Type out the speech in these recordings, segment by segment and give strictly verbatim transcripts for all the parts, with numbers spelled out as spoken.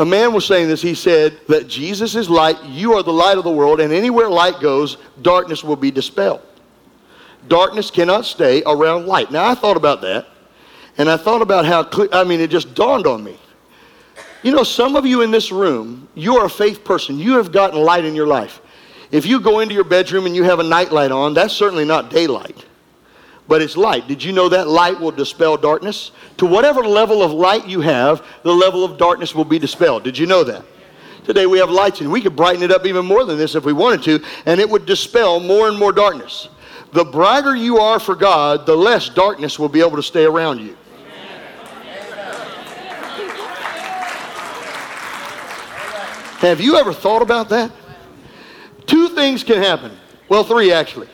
A man was saying this. He said that Jesus is light. You are the light of the world. And anywhere light goes, darkness will be dispelled. Darkness cannot stay around light. Now, I thought about that. And I thought about how clear, I mean, it just dawned on me. You know, some of you in this room, you are a faith person. You have gotten light in your life. If you go into your bedroom and you have a nightlight on, that's certainly not daylight. But it's light. Did you know that light will dispel darkness? To whatever level of light you have, the level of darkness will be dispelled. Did you know that? Today we have lights, and we could brighten it up even more than this if we wanted to, and it would dispel more and more darkness. The brighter you are for God, the less darkness will be able to stay around you. Have you ever thought about that? Two things can happen. Well, three actually.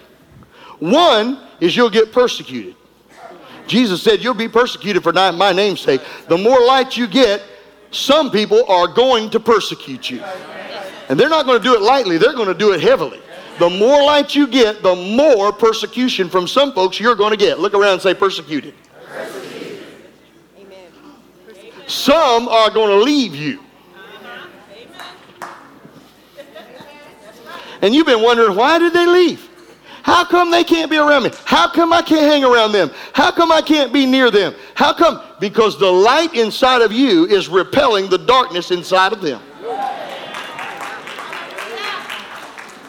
One is you'll get persecuted. Jesus said you'll be persecuted for my name's sake. The more light you get, some people are going to persecute you. And they're not going to do it lightly. They're going to do it heavily. The more light you get, the more persecution from some folks you're going to get. Look around and say persecuted. Persecuted. Amen. Some are going to leave you. And you've been wondering, why did they leave? How come they can't be around me? How come I can't hang around them? How come I can't be near them? How come? Because the light inside of you is repelling the darkness inside of them.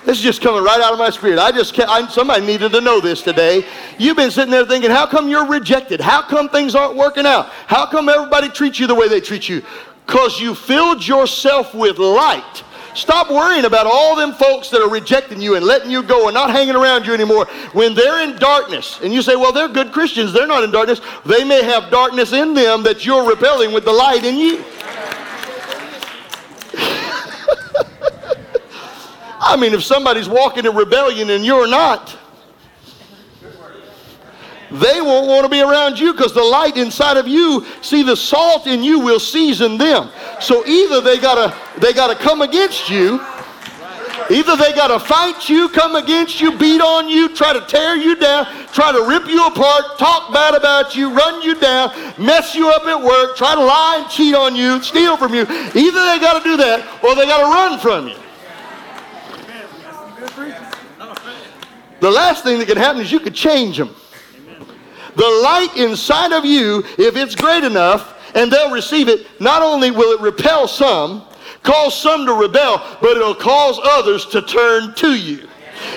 This is just coming right out of my spirit. I just can't, I, somebody needed to know this today. You've been sitting there thinking, how come you're rejected? How come things aren't working out? How come everybody treats you the way they treat you? Because you filled yourself with light. Stop worrying about all them folks that are rejecting you and letting you go and not hanging around you anymore. When they're in darkness, and you say, well, they're good Christians, they're not in darkness. They may have darkness in them that you're repelling with the light in you. I mean, if somebody's walking in rebellion and you're not, they won't want to be around you because the light inside of you, see, the salt in you will season them. So either they gotta they gotta come against you, either they gotta fight you, come against you, beat on you, try to tear you down, try to rip you apart, talk bad about you, run you down, mess you up at work, try to lie and cheat on you, steal from you. Either they gotta do that or they gotta run from you. The last thing that can happen is you could change them. The light inside of you, if it's great enough, and they'll receive it, not only will it repel some, cause some to rebel, but it'll cause others to turn to you.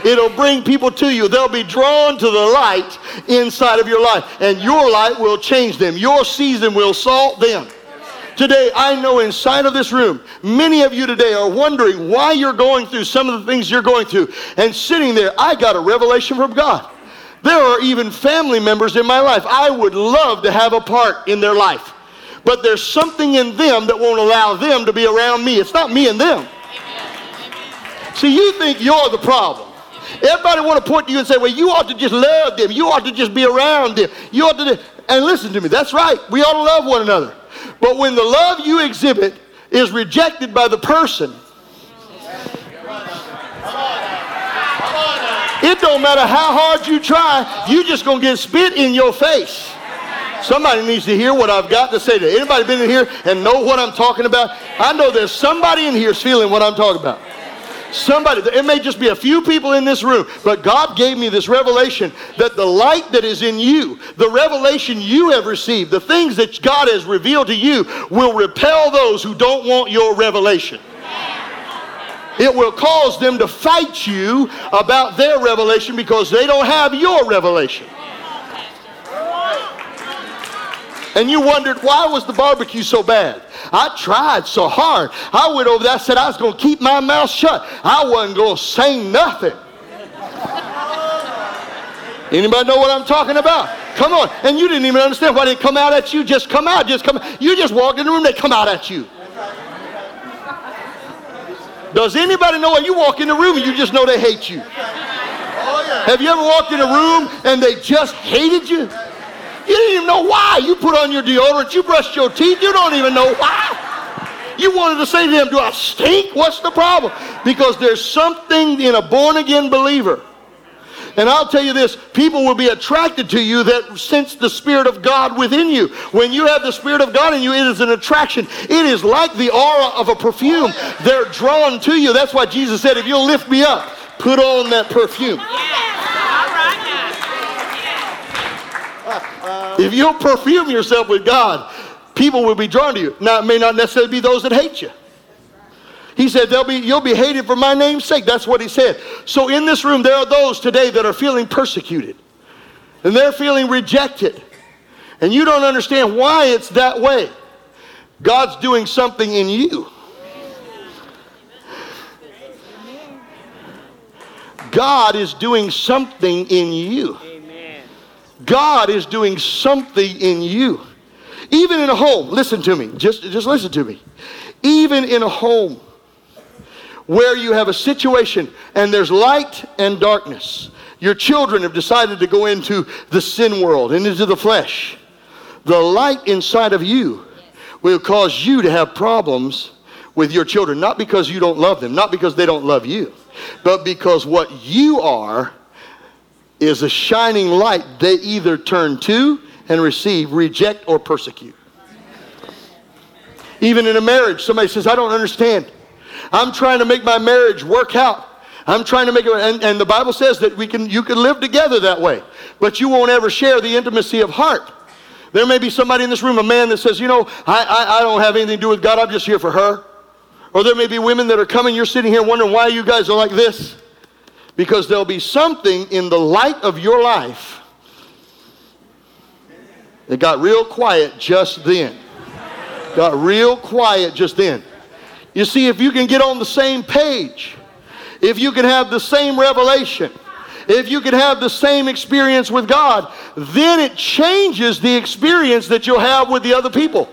It'll bring people to you. They'll be drawn to the light inside of your life, and your light will change them. Your season will salt them. Today, I know inside of this room, many of you today are wondering why you're going through some of the things you're going through, and sitting there, I got a revelation from God. There are even family members in my life I would love to have a part in their life. But there's something in them that won't allow them to be around me. It's not me and them. Amen. See, you think you're the problem. Everybody want to point to you and say, well, you ought to just love them. You ought to just be around them. You ought to. Do. And listen to me, that's right. We ought to love one another. But when the love you exhibit is rejected by the person, it don't matter how hard you try, you just going to get spit in your face. Somebody needs to hear what I've got to say today. Anybody been in here and know what I'm talking about? I know there's somebody in here feeling what I'm talking about. Somebody, it may just be a few people in this room, but God gave me this revelation that the light that is in you, the revelation you have received, the things that God has revealed to you will repel those who don't want your revelation. It will cause them to fight you about their revelation because they don't have your revelation. And you wondered, why was the barbecue so bad? I tried so hard. I went over there. I said I was going to keep my mouth shut. I wasn't going to say nothing. Anybody know what I'm talking about? Come on. And you didn't even understand why they come out at you. Just come out. Just come. You just walked in the room. They come out at you. Does anybody know when you walk in the room and you just know they hate you? Oh, yeah. Have you ever walked in a room and they just hated you? You didn't even know why. You put on your deodorant, you brushed your teeth, you don't even know why. You wanted to say to them, do I stink? What's the problem? Because there's something in a born-again believer. And I'll tell you this, people will be attracted to you that sense the Spirit of God within you. When you have the Spirit of God in you, it is an attraction. It is like the aura of a perfume. They're drawn to you. That's why Jesus said, if you'll lift me up, put on that perfume. If you'll perfume yourself with God, people will be drawn to you. Now, it may not necessarily be those that hate you. He said, They'll be, you'll be hated for my name's sake. That's what he said. So in this room, there are those today that are feeling persecuted. And they're feeling rejected. And you don't understand why it's that way. God's doing something in you. God is doing something in you. God is doing something in you. Even in a home, listen to me. Just, just listen to me. Even in a home where you have a situation and there's light and darkness, your children have decided to go into the sin world and into the flesh. The light inside of you will cause you to have problems with your children, not because you don't love them, not because they don't love you, but because what you are is a shining light they either turn to and receive, reject, or persecute. Even in a marriage, somebody says, I don't understand. I'm trying to make my marriage work out. I'm trying to make it, and, and the Bible says that we can, you can live together that way, but you won't ever share the intimacy of heart. There may be somebody in this room, a man that says, you know, I, I, I don't have anything to do with God. I'm just here for her. Or there may be women that are coming. You're sitting here wondering why you guys are like this. Because there'll be something in the light of your life that got real quiet just then. Got real quiet just then. You see, if you can get on the same page, if you can have the same revelation, if you can have the same experience with God, then it changes the experience that you'll have with the other people.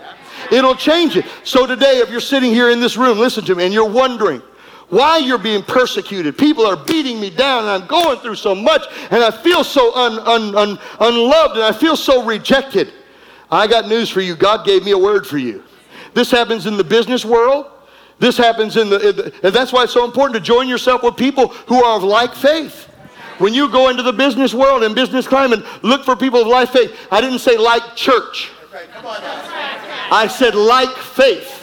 It'll change it. So today, if you're sitting here in this room, listen to me, and you're wondering why you're being persecuted. People are beating me down and I'm going through so much and I feel so un, un, un, unloved and I feel so rejected. I got news for you. God gave me a word for you. This happens in the business world. This happens in the, in the and that's why it's so important to join yourself with people who are of like faith. When you go into the business world and business climate, look for people of like faith. I didn't say like church. I said like faith.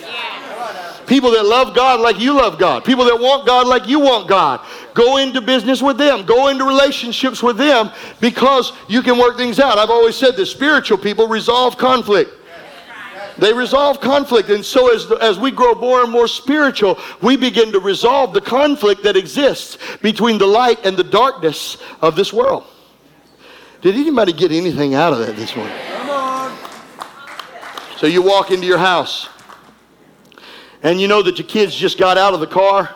People that love God like you love God. People that want God like you want God. Go into business with them. Go into relationships with them because you can work things out. I've always said that spiritual people resolve conflict. They resolve conflict. And so as, as we grow more and more spiritual, we begin to resolve the conflict that exists between the light and the darkness of this world. Did anybody get anything out of that this morning? Come on. So you walk into your house. And you know that your kids just got out of the car.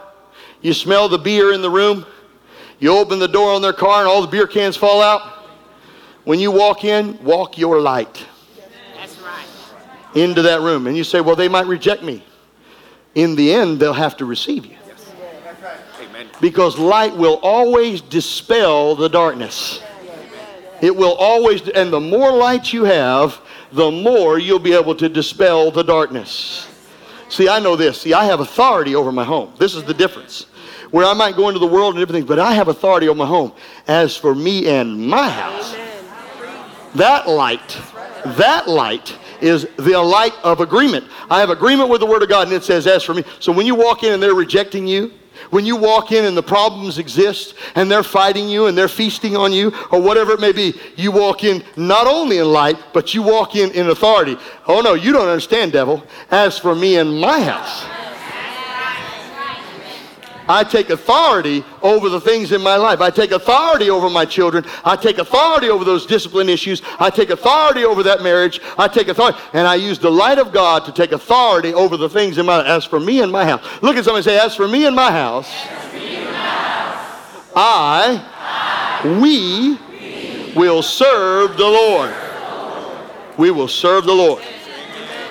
You smell the beer in the room. You open the door on their car and all the beer cans fall out. When you walk in, walk your light. That's right. Into that room. And you say, well, they might reject me. In the end, they'll have to receive you. Yes. That's right. Amen. Because light will always dispel the darkness. It will always, and the more light you have, the more you'll be able to dispel the darkness. See, I know this. See, I have authority over my home. This is the difference. Where I might go into the world and everything, but I have authority over my home. As for me and my house, that light, that light is the light of agreement. I have agreement with the Word of God, and it says, as for me. So when you walk in and they're rejecting you, when you walk in and the problems exist, and they're fighting you, and they're feasting on you, or whatever it may be, you walk in not only in light, but you walk in in authority. Oh no, you don't understand, devil. As for me and my house, I take authority over the things in my life. I take authority over my children. I take authority over those discipline issues. I take authority over that marriage. I take authority. And I use the light of God to take authority over the things in my life. As for me and my house. Look at somebody and say, as for me and my house, me and my house I, I we, we will serve the Lord. We will serve the Lord.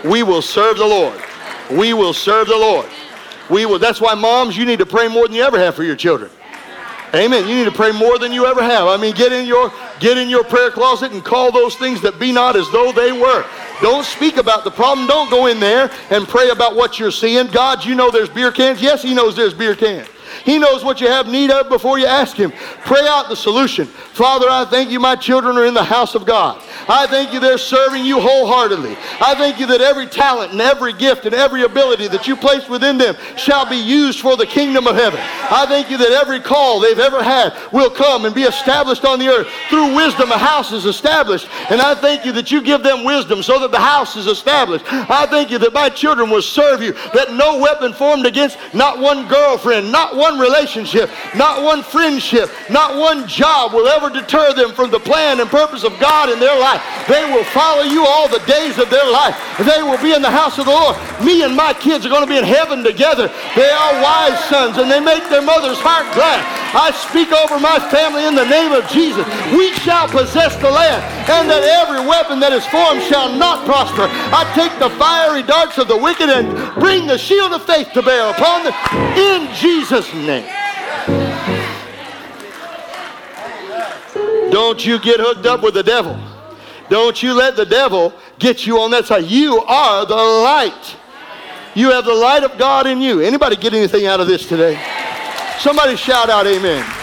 We will serve the Lord. We will serve the Lord. We will. That's why, moms, you need to pray more than you ever have for your children. Amen. You need to pray more than you ever have. I mean, get in your get in your prayer closet and call those things that be not as though they were. Don't speak about the problem. Don't go in there and pray about what you're seeing. God, you know there's beer cans. Yes, he knows there's beer cans. He knows what you have need of before you ask him. Pray out the solution. Father, I thank you my children are in the house of God. I thank you they're serving you wholeheartedly. I thank you that every talent and every gift and every ability that you place within them shall be used for the kingdom of heaven. I thank you that every call they've ever had will come and be established on the earth. Through wisdom a house is established, and I thank you that you give them wisdom so that the house is established. I thank you that my children will serve you, that no weapon formed against not one girlfriend, not one relationship, not one friendship, not one job will ever deter them from the plan and purpose of God in their life. They will follow you all the days of their life. They will be in the house of the Lord. Me and my kids are going to be in heaven together. They are wise sons, and they make their mother's heart glad. I speak over my family in the name of Jesus. We shall possess the land, and that every weapon that is formed shall not prosper. I take the fiery darts of the wicked and bring the shield of faith to bear upon them in Jesus' name. Don't you get hooked up with the devil. Don't you let the devil get you on that side. You are the light. You have the light of God in you. Anybody get anything out of this today? Somebody shout out amen.